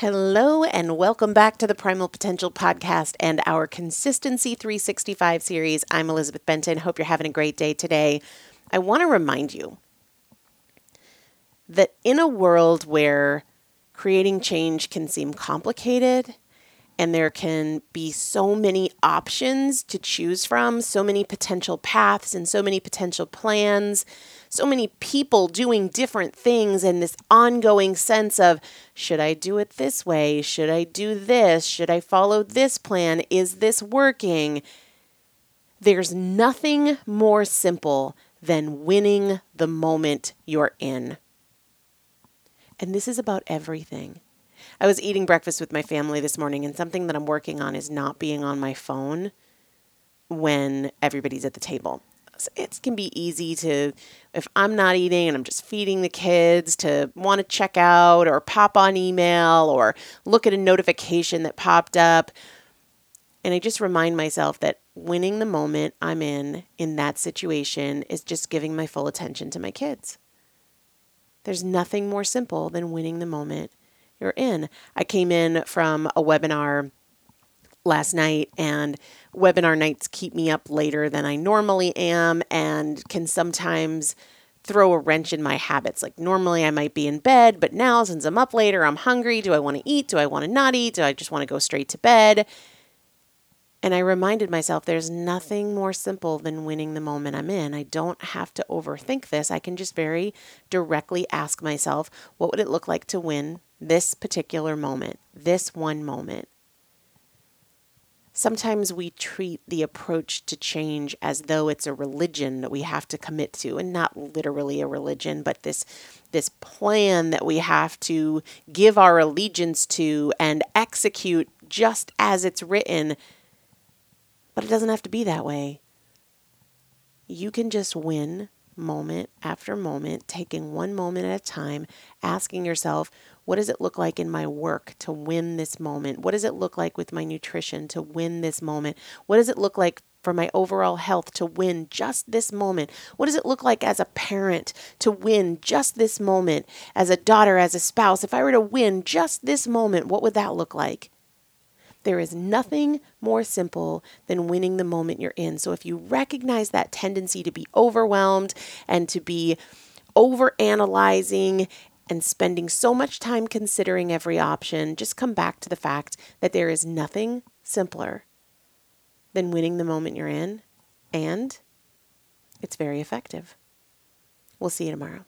Hello, and welcome back to the Primal Potential podcast and our Consistency 365 series. I'm Elizabeth Benton. Hope you're having a great day today. I want to remind you that in a world where creating change can seem complicated and there can be so many options to choose from, so many potential paths and so many potential plans, so many people doing different things, and this ongoing sense of, should I do it this way? Should I do this? Should I follow this plan? Is this working? There's nothing more simple than winning the moment you're in. And this is about everything. I was eating breakfast with my family this morning, and something that I'm working on is not being on my phone when everybody's at the table. So it can be easy to, if I'm not eating and I'm just feeding the kids, to want to check out or pop on email or look at a notification that popped up. And I just remind myself that winning the moment I'm in that situation is just giving my full attention to my kids. There's nothing more simple than winning the moment you're in. I came in from a webinar last night, and webinar nights keep me up later than I normally am and can sometimes throw a wrench in my habits. Like normally I might be in bed, but now since I'm up later, I'm hungry. Do I want to eat? Do I want to not eat? Do I just want to go straight to bed? And I reminded myself there's nothing more simple than winning the moment I'm in. I don't have to overthink this. I can just very directly ask myself, what would it look like to win this particular moment, this one moment? Sometimes we treat the approach to change as though it's a religion that we have to commit to, and not literally a religion, but this plan that we have to give our allegiance to and execute just as it's written. But it doesn't have to be that way. You can just win moment after moment, taking one moment at a time, asking yourself, what does it look like in my work to win this moment? What does it look like with my nutrition to win this moment? What does it look like for my overall health to win just this moment? What does it look like as a parent to win just this moment? As a daughter, as a spouse, if I were to win just this moment, what would that look like? There is nothing more simple than winning the moment you're in. So if you recognize that tendency to be overwhelmed and to be overanalyzing and spending so much time considering every option, just come back to the fact that there is nothing simpler than winning the moment you're in, and it's very effective. We'll see you tomorrow.